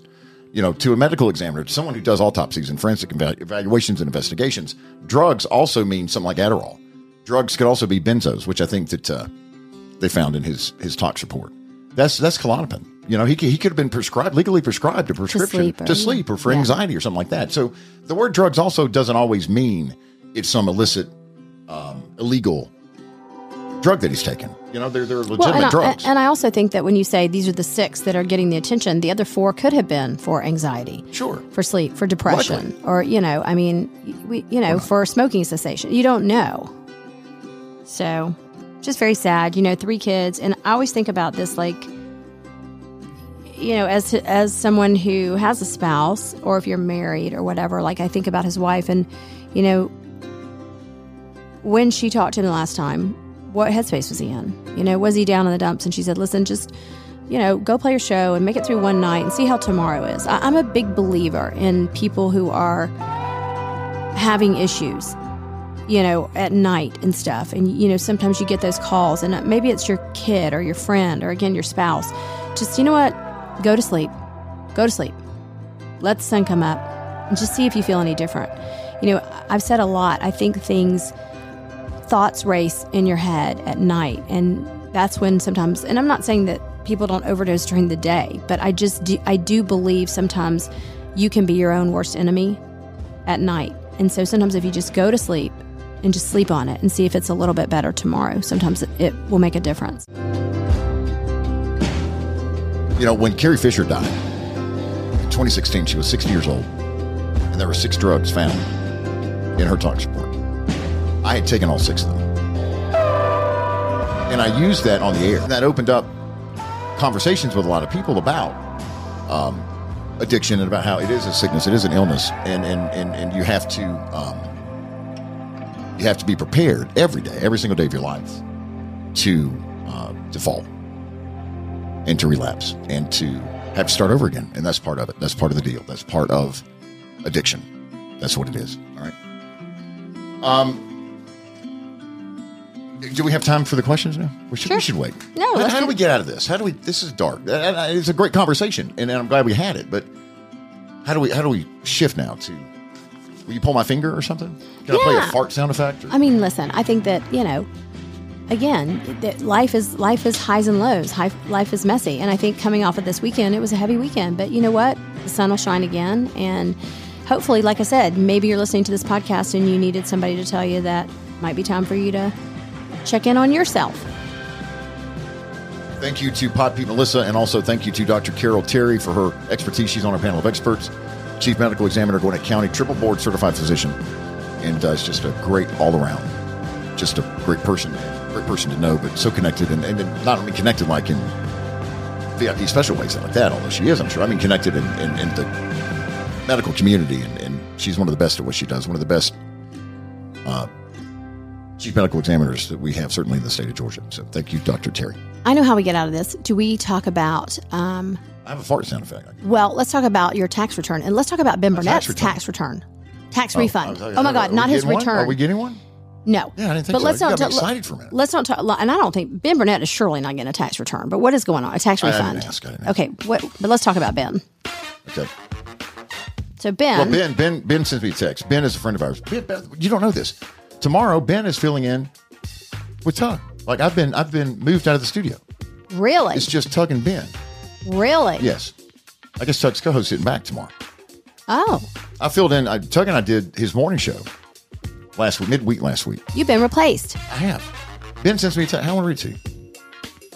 To a medical examiner, to someone who does autopsies and forensic evaluations and investigations, drugs also mean something like Adderall. Drugs could also be benzos, which I think that they found in his tox report. That's Klonopin. He could have been legally prescribed a prescription to sleep or for anxiety or something like that. So the word drugs also doesn't always mean it's some illicit, illegal drug that he's taken. You know, they're legitimate drugs. And I also think that when you say these are the six that are getting the attention, the other four could have been for anxiety. Sure. For sleep, for depression. Likely. Or, you know, I mean, for smoking cessation. You don't know. So, just very sad. You know, 3 kids. And I always think about this, like, you know, as someone who has a spouse, or if you're married or whatever, like I think about his wife and, you know, when she talked to him the last time, what headspace was he in? You know, was he down in the dumps? And she said, listen, just, you know, go play your show and make it through one night and see how tomorrow is. I'm a big believer in people who are having issues, you know, at night and stuff. And, you know, sometimes you get those calls and maybe it's your kid or your friend or, again, your spouse. Just, you know what? Go to sleep. Go to sleep. Let the sun come up and just see if you feel any different. You know, I've said a lot. I think thoughts race in your head at night, and that's when sometimes, and I'm not saying that people don't overdose during the day, but I do believe sometimes you can be your own worst enemy at night. And so sometimes if you just go to sleep and just sleep on it and see if it's a little bit better tomorrow, sometimes it will make a difference. You know, when Carrie Fisher died in 2016, she was 60 years old, and there were 6 drugs found in her tox report. I had taken all 6 of them. And I used that on the air. That opened up conversations with a lot of people about addiction and about how it is a sickness, it is an illness, and you have to be prepared every day, every single day of your life to fall and to relapse and to have to start over again. And that's part of it. That's part of the deal. That's part of addiction. That's what it is. All right. Do we have time for the questions now? We should wait. No. How do we get out of this? This is dark. It's a great conversation, and I'm glad we had it, but how do we shift now to, will you pull my finger or something? Can I play a fart sound effect? I mean, listen, I think that, you know, again, that life is highs and lows. Life is messy. And I think coming off of this weekend, it was a heavy weekend, but you know what? The sun will shine again. And hopefully, like I said, maybe you're listening to this podcast and you needed somebody to tell you that might be time for you to check in on yourself. Thank you to Pod Pete Melissa, and also thank you to Dr. Carol Terry for her expertise. She's on our panel of experts, Chief Medical Examiner, Gwinnett County, triple board certified physician, and is just a great all around, just a great person to know, but so connected, and not only connected like in VIP special ways like that, although she is, I'm sure, I mean connected in the medical community, and she's one of the best at what she does, one of the best chief medical examiners that we have, certainly in the state of Georgia. So thank you, Dr. Terry. I know how we get out of this. Do we talk about... I have a fart sound effect. Well, let's talk about your tax return. And let's talk about Ben Burnett's tax return. Refund. Oh my God, not his return. One? Are we getting one? No. Yeah, I didn't think but so. Let's not excited for a minute. Let's not talk... And I don't think... Ben Burnett is surely not getting a tax return. But what is going on? A tax refund. I didn't ask. Okay, but let's talk about Ben. Okay. So Ben... Well, Ben sends me a text. Ben is a friend of ours. Ben, you don't know this. Tomorrow, Ben is filling in with Tug. Like I've been moved out of the studio. Really? It's just Tug and Ben. Really? Yes. I guess Tug's co-host sitting back tomorrow. Oh. I filled in. Tug and I did his morning show midweek last week. You've been replaced. I have. Ben sends me a text. How long did I read to you?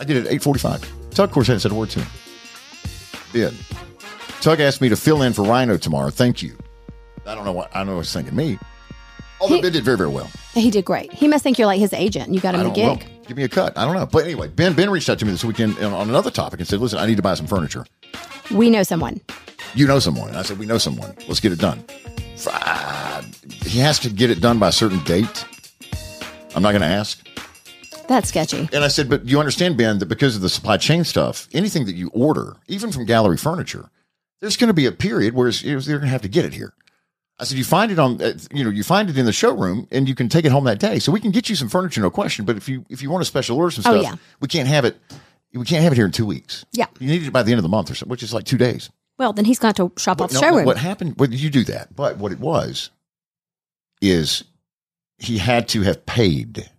I did it at 8:45. Tug, of course, hadn't said a word to him. Ben. Tug asked me to fill in for Rhino tomorrow. Thank you. I don't know what he's thinking of me. Although Ben did very, very well. He did great. He must think you're like his agent. You got him a gig. Well, give me a cut. I don't know. But anyway, Ben reached out to me this weekend on another topic and said, listen, I need to buy some furniture. We know someone. You know someone. And I said, we know someone. Let's get it done. He has to get it done by a certain date. I'm not going to ask. That's sketchy. And I said, but you understand, Ben, that because of the supply chain stuff, anything that you order, even from gallery furniture, there's going to be a period where they're going to have to get it here. I said, you find it in the showroom and you can take it home that day. So we can get you some furniture, no question. But if you want to special order some stuff, we can't have it. We can't have it here in 2 weeks. Yeah. You need it by the end of the month or something, which is like 2 days. Well, then he's going to shop off the showroom. What happened? Well, you do that. But what it was is he had to have paid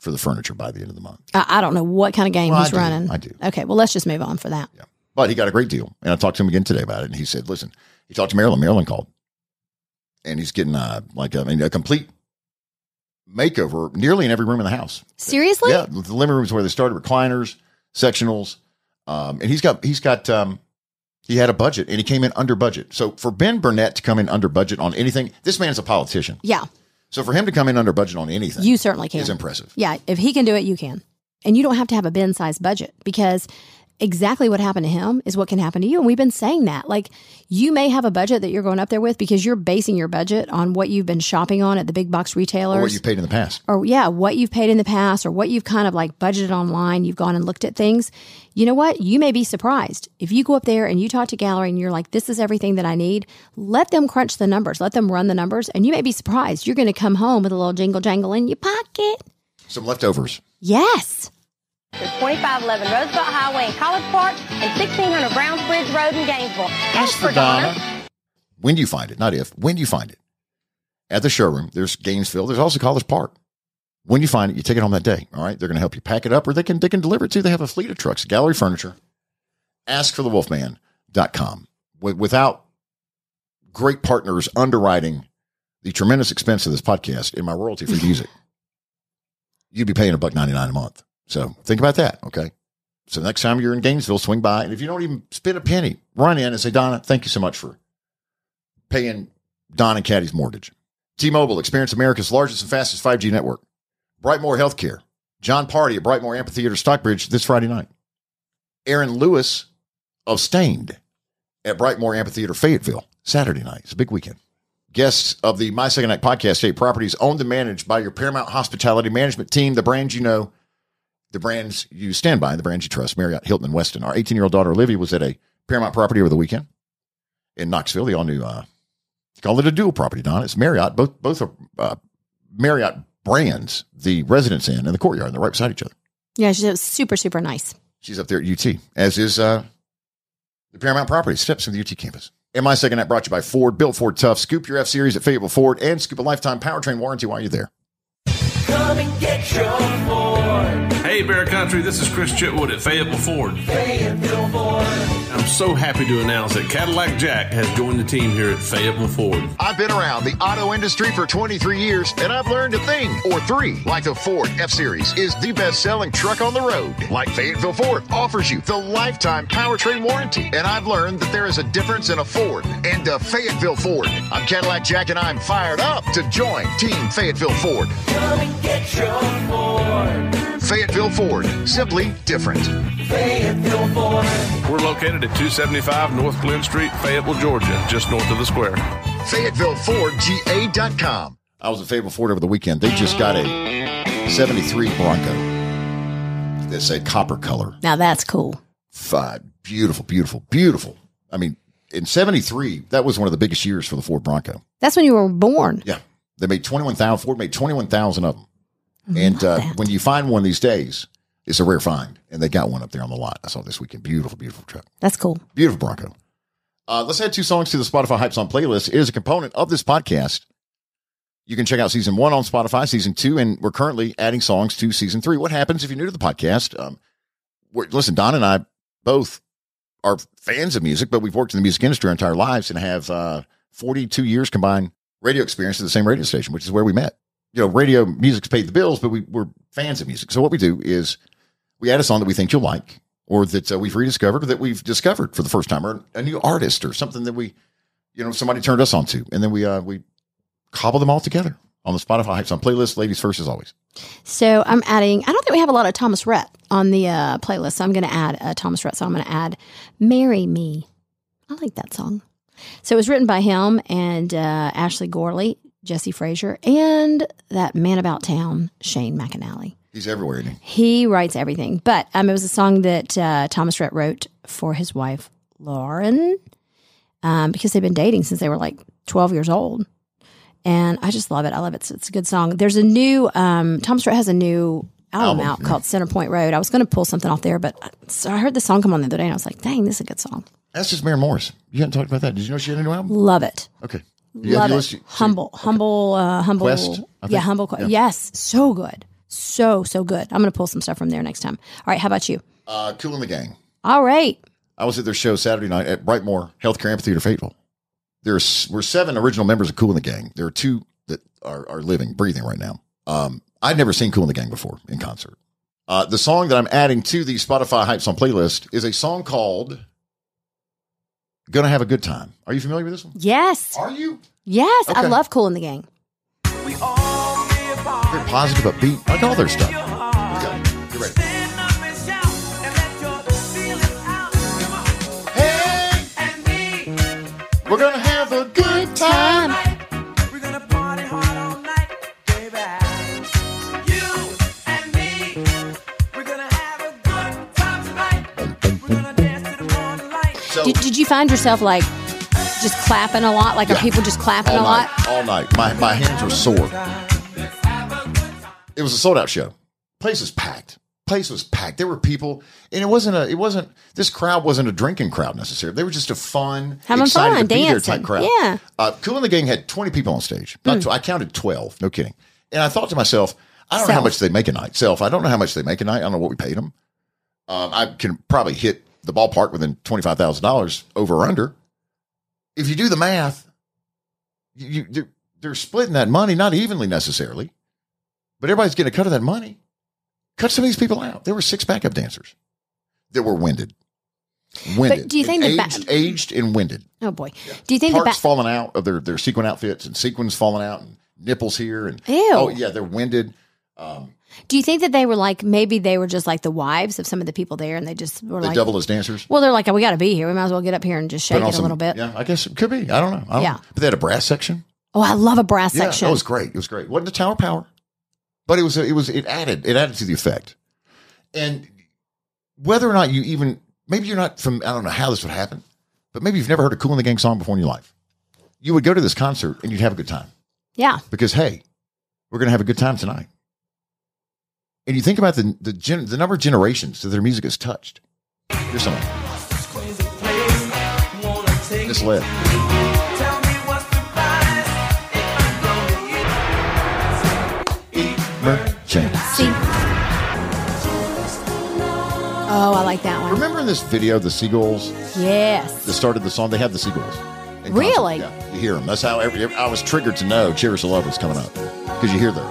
for the furniture by the end of the month. I don't know what kind of game he's running. I do. Okay. Well, let's just move on for that. Yeah. But he got a great deal. And I talked to him again today about it. And he said, listen, he talked to Marilyn. Marilyn called and he's getting a complete makeover nearly in every room in the house. Seriously? Yeah. The living rooms where they started, recliners, sectionals. And he had a budget and he came in under budget. So for Ben Burnett to come in under budget on anything, this man's a politician. Yeah. So for him to come in under budget on anything. You certainly can. Is impressive. Yeah. If he can do it, you can. And you don't have to have a Ben-sized budget, because exactly what happened to him is what can happen to you. And we've been saying that. Like, you may have a budget that you're going up there with because you're basing your budget on what you've been shopping on at the big box retailers. Or what you've paid in the past. Or what you've kind of like budgeted online. You've gone and looked at things. You know what? You may be surprised. If you go up there and you talk to Gallery and you're like, this is everything that I need, let them crunch the numbers. Let them run the numbers. And you may be surprised. You're going to come home with a little jingle jangle in your pocket. Some leftovers. Yes. There's 2511 Roosevelt Highway in College Park and 1600 Browns Bridge Road in Gainesville. As for Donna, when do you find it? Not if. When do you find it? At the showroom. There's Gainesville. There's also College Park. When you find it, you take it home that day. All right? They're going to help you pack it up, or they can deliver it to you. They have a fleet of trucks. Gallery Furniture. AskForTheWolfman.com. Without great partners underwriting the tremendous expense of this podcast and my royalty for music, you'd be paying $1.99 a month. So think about that, okay? So next time you're in Gainesville, swing by. And if you don't even spend a penny, run in and say, Donna, thank you so much for paying Don and Caddy's mortgage. T-Mobile, experience America's largest and fastest 5G network. Brightmore Healthcare. John Party at Brightmore Amphitheater, Stockbridge, this Friday night. Aaron Lewis of Stained at Brightmore Amphitheater, Fayetteville, Saturday night. It's a big weekend. Guests of the My Second Act podcast today, properties owned and managed by your Paramount Hospitality Management team, the brand you know, the brands you stand by, and the brands you trust, Marriott, Hilton, and Westin. Our 18-year-old daughter, Olivia, was at a Paramount property over the weekend in Knoxville. They all knew, call it a dual property, Don. It's Marriott. Both are Marriott brands, the Residence Inn and the Courtyard, and they're right beside each other. Yeah, she was super, super nice. She's up there at UT, as is the Paramount property, steps from the UT campus. And My Second Act brought you by Ford. Built Ford Tough. Scoop your F-Series at Fayetteville Ford, and scoop a lifetime powertrain warranty while you're there. Come and get your Ford. Hey, Bear Country, this is Chris Chitwood at Fayetteville Ford. Fayetteville Ford. I'm so happy to announce that Cadillac Jack has joined the team here at Fayetteville Ford. I've been around the auto industry for 23 years, and I've learned a thing or three. Like the Ford F-Series is the best-selling truck on the road. Like Fayetteville Ford offers you the lifetime powertrain warranty. And I've learned that there is a difference in a Ford and a Fayetteville Ford. I'm Cadillac Jack, and I'm fired up to join Team Fayetteville Ford. Come and get your Ford. Fayetteville Ford, simply different. Fayetteville Ford. We're located at 275 North Glenn Street, Fayetteville, Georgia, just north of the square. FayettevilleFordGA.com. I was at Fayetteville Ford over the weekend. They just got a 73 Bronco that's a copper color. Now that's cool. Beautiful, beautiful, beautiful. I mean, in 73, that was one of the biggest years for the Ford Bronco. That's when you were born. Yeah. They made 21,000. Ford made 21,000 of them. And when you find one these days, it's a rare find. And they got one up there on the lot. I saw this weekend. Beautiful, beautiful truck. That's cool. Beautiful Bronco. Let's add two songs to the Spotify Hype Song playlist. It is a component of this podcast. You can check out season 1 on Spotify, season 2, and we're currently adding songs to season 3. What happens if you're new to the podcast? Listen, Don and I both are fans of music, but we've worked in the music industry our entire lives and have 42 years combined radio experience at the same radio station, which is where we met. You know, radio music's paid the bills, but we're fans of music. So what we do is we add a song that we think you'll like, or that we've rediscovered, or that we've discovered for the first time, or a new artist, or something that we, you know, somebody turned us on to. And then we cobble them all together on the Spotify Hype Song playlist. Ladies first, as always. So I'm adding, I don't think we have a lot of Thomas Rhett on the playlist. So I'm going to add a Thomas Rhett song. I'm going to add Marry Me. I like that song. So it was written by him and Ashley Gorley, Jesse Frazier, and that man about town, Shane McAnally. He's everywhere, isn't he? He writes everything. But it was a song that Thomas Rhett wrote for his wife, Lauren, because they've been dating since they were like 12 years old. And I just love it. I love it. So it's a good song. There's a new, Thomas Rhett has a new album out called Center Point Road. I was going to pull something off there, but I heard the song come on the other day, and I was like, dang, this is a good song. That's just Mary Morris. You hadn't talked about that. Did you know she had a new album? Love it. Okay. Love it. Humble Quest, yeah, Humble Quest. Yeah. Yes, so good. So good. I'm going to pull some stuff from there next time. All right, how about you? Cool and the Gang. All right. I was at their show Saturday night at Brightmore Healthcare Amphitheater, Fayetteville. were seven original members of Kool and the Gang. There are two that are living, breathing right now. I'd never seen Kool and the Gang before in concert. The song that I'm adding to the Spotify Hypes on playlist is a song called Gonna Have a Good Time. Are you familiar with this one? Yes. Are you? Yes. Okay. I love Kool and the Gang. They're positive, upbeat. I like all their stuff. Okay. You're ready. We're gonna have a good time. We're gonna party hard all night, baby. You and me. We're gonna have a good time tonight. We're gonna dance to the morning light. So, did you find yourself like just clapping a lot? Like, yeah. Are people just clapping all night, a lot? All night. My hands were sore. It was a sold out show. Place was packed. There were people, and it wasn't. This crowd wasn't a drinking crowd necessarily. They were just a fun, excited to be there type crowd. Yeah. Kool and the Gang had 20 people on stage. I counted 12. No kidding. And I thought to myself, I don't know how much they make a night. I don't know how much they make a night. I don't know what we paid them. I can probably hit the ballpark within $25,000 over or under. If you do the math, they're splitting that money not evenly necessarily, but everybody's getting a cut of that money. Cut some of these people out. There were 6 backup dancers that were winded. But do you think aged and winded? Oh boy! Yeah. Do you think parts falling out of their sequin outfits and sequins falling out and nipples here and ew. Oh yeah, they're winded. Do you think that they were like maybe they were just like the wives of some of the people there and they just were they double as dancers? Well, they're like, oh, we got to be here. We might as well get up here and just shake it a little bit. Yeah, I guess it could be. I don't know. Yeah, but they had a brass section. Oh, I love a brass section. That was great. It was great. Wasn't the Tower Power? But it added to the effect. And whether or not you even, maybe you're not from, I don't know how this would happen, but maybe you've never heard a Kool and the Gang song before in your life. You would go to this concert and you'd have a good time. Yeah. Because, hey, we're going to have a good time tonight. And you think about the number of generations that their music has touched. Here's something. This led. Oh, I like that one. Remember in this video, the seagulls? Yes. That started the song. They had the seagulls. Really? Yeah, you hear them. That's how I was triggered to know Cheers to Love was coming up because you hear the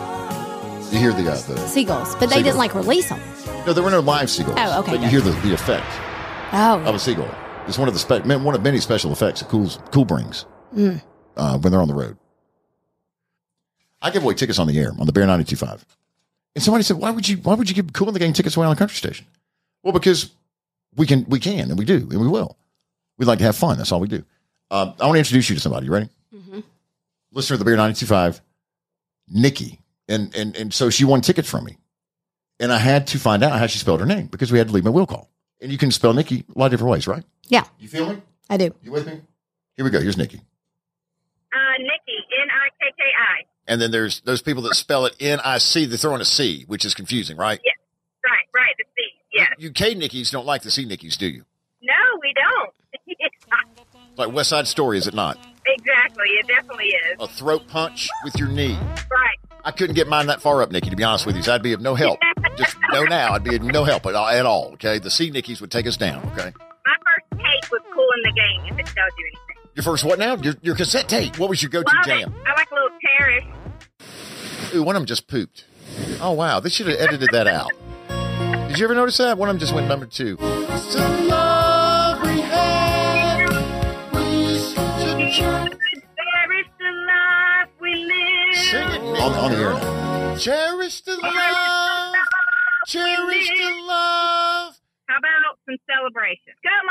seagulls, but they didn't like release them. No, there were no live seagulls. Oh, okay. But you hear the effect. Oh. Of a seagull. It's one of many special effects that Kool brings when they're on the road. I give away tickets on the air, on the Bear 92.5. And somebody said, why would you give Kool and the Gang tickets away on a country station? Well, because we can, and we do, and we will. We like to have fun. That's all we do. I want to introduce you to somebody. You ready? Mm-hmm. Listener of the Bear 92.5, Nikki. And so she won tickets from me. And I had to find out how she spelled her name because we had to leave my will call. And you can spell Nikki a lot of different ways, right? Yeah. You feel me? I do. You with me? Here we go. Here's Nikki. Nikki, Nikki. And then there's those people that spell it N-I-C. They throw in a C, which is confusing, right? Yes. Right, the C, yes. You K-Nickies don't like the C-Nickies, do you? No, we don't. It's like West Side Story, is it not? Exactly, it definitely is. A throat punch with your knee. Right. I couldn't get mine that far up, Nikki, to be honest with you. So I'd be of no help. Just know now, I'd be of no help at all, okay? The C-Nickies would take us down, okay? My first tape was Kool and the Gang, if it tells you anything. Your first what now? Your cassette tape. What was your go-to jam? I like a little terrace. Ooh, one of them just pooped. Oh, wow. They should have edited that out. Did you ever notice that? One of them just went number 2. It's a love we had. Cherish the life we live. Sing it on the air. Cherish the love. Cherish the love. How about some celebration? Come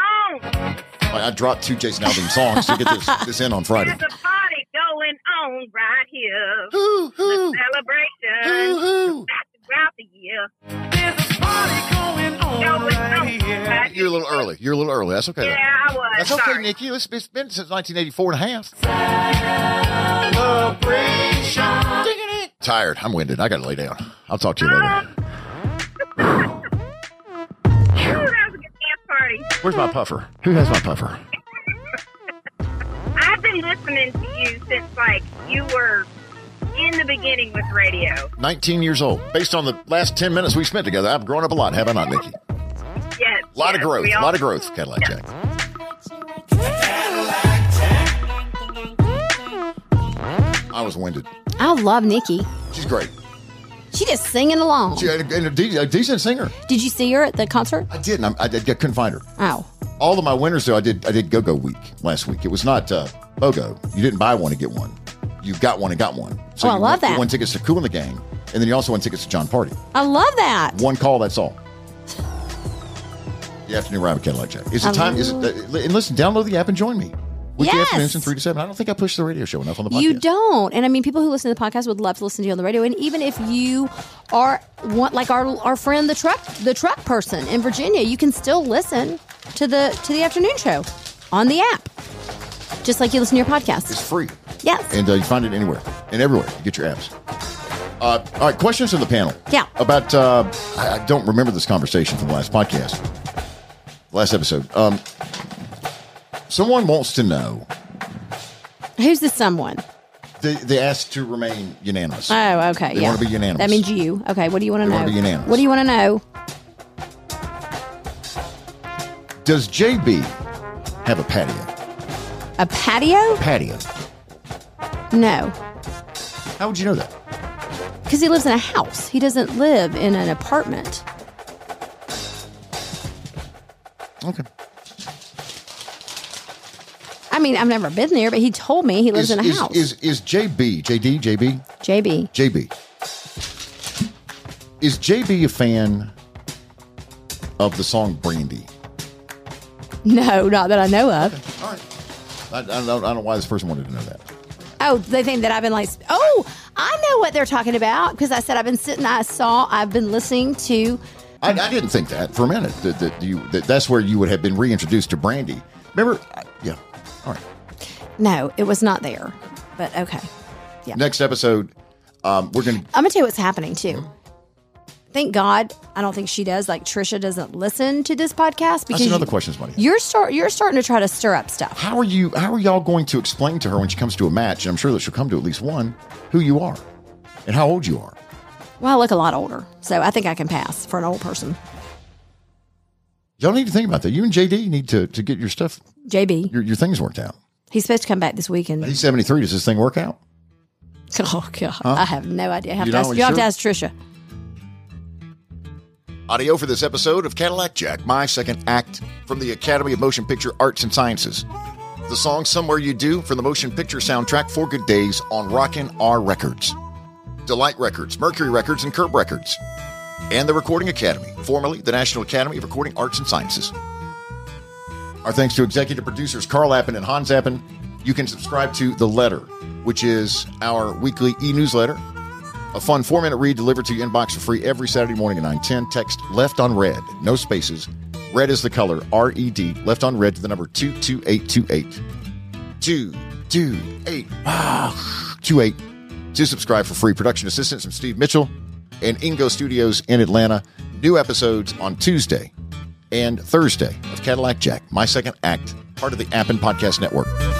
on. I dropped 2 Jason Alvin songs to get this in on Friday. There's a party going on right here. Hoo-hoo. Celebration. Hoo-hoo. Throughout the year. There's a party going on right here. Right. You're a little early. That's okay. Yeah, though. I was. That's okay, sorry. Nikki. It's been since 1984 and a half. Celebration. Tired. I'm winded. I got to lay down. I'll talk to you later. Where's my puffer? Who has my puffer? I've been listening to you since, like, you were in the beginning with radio. 19 years old. Based on the last 10 minutes we spent together, I've grown up a lot, have I not, Nikki? Yes. A lot of growth, Cadillac Jack. I was winded. I love Nikki. She's great. She just singing along. She's a decent singer. Did you see her at the concert? I didn't. I couldn't find her. Oh. All of my winners, though, I did Go-Go Week last week. It was not BOGO. You didn't buy one and get one. You got one and got one. So I love that. You won tickets to Kool and the Gang, and then you also won tickets to John Party. I love that. One call, that's all. The afternoon ride with Cadillac Jack. Is it time? And listen, download the app and join me. Weekday afternoons from 3 to 7. I don't think I push the radio show enough on the podcast. You don't. And I mean, people who listen to the podcast would love to listen to you on the radio. And even if you are like our friend, the truck person in Virginia, you can still listen to the afternoon show on the app. Just like you listen to your podcast. It's free. Yes. And you find it anywhere and everywhere. You get your apps. All right. Questions from the panel. Yeah. About, I don't remember this conversation from the last podcast. Last episode. Someone wants to know. Who's the someone? They asked to remain unanimous. Oh, okay. They want to be unanimous. That means you. Okay, what do you want to know? They want to be unanimous. What do you want to know? Does JB have a patio? A patio? Patio. No. How would you know that? Because he lives in a house. He doesn't live in an apartment. Okay. I mean, I've never been there, but he told me he lives in a house. Is JB, JD, JB? JB. JB. Is JB a fan of the song Brandy? No, not that I know of. Okay. All right. I don't know why this person wanted to know that. Oh, they think that I've been like, oh, I know what they're talking about because I said I've been sitting, I've been listening to. I didn't think that for a minute. That's where you would have been reintroduced to Brandy. Remember? Yeah. All right. No, it was not there, but okay. Yeah. Next episode, I'm going to tell you what's happening, too. Thank God. I don't think she does. Like, Trisha doesn't listen to this podcast. Because that's another question, buddy. You're starting to try to stir up stuff. How are y'all going to explain to her when she comes to a match, and I'm sure that she'll come to at least one, who you are and how old you are? Well, I look a lot older, so I think I can pass for an old person. Y'all need to think about that. You and JD need to get your stuff. JB. Your things worked out. He's supposed to come back this weekend. He's 73. Does this thing work out? Oh, God. Huh? I have no idea. You have to ask Trisha. Audio for this episode of Cadillac Jack, My Second Act, from the Academy of Motion Picture Arts and Sciences. The song Somewhere You Do from the motion picture soundtrack Four Good Days on Rockin' R Records. Delight Records, Mercury Records, and Curb Records. And the Recording Academy, formerly the National Academy of Recording Arts and Sciences. Our thanks to executive producers Carl Appen and Hans Appen. You can subscribe to The Letter, which is our weekly e-newsletter, a fun 4-minute read delivered to your inbox for free every Saturday morning at 9:10. Text left on red, no spaces. Red is the color, R-E-D, left on red to the number 22828. 228 to subscribe for free. Production assistance from Steve Mitchell and Ingo Studios in Atlanta. New episodes on Tuesday and Thursday of Cadillac Jack, My Second Act, part of the Appen Podcast Network.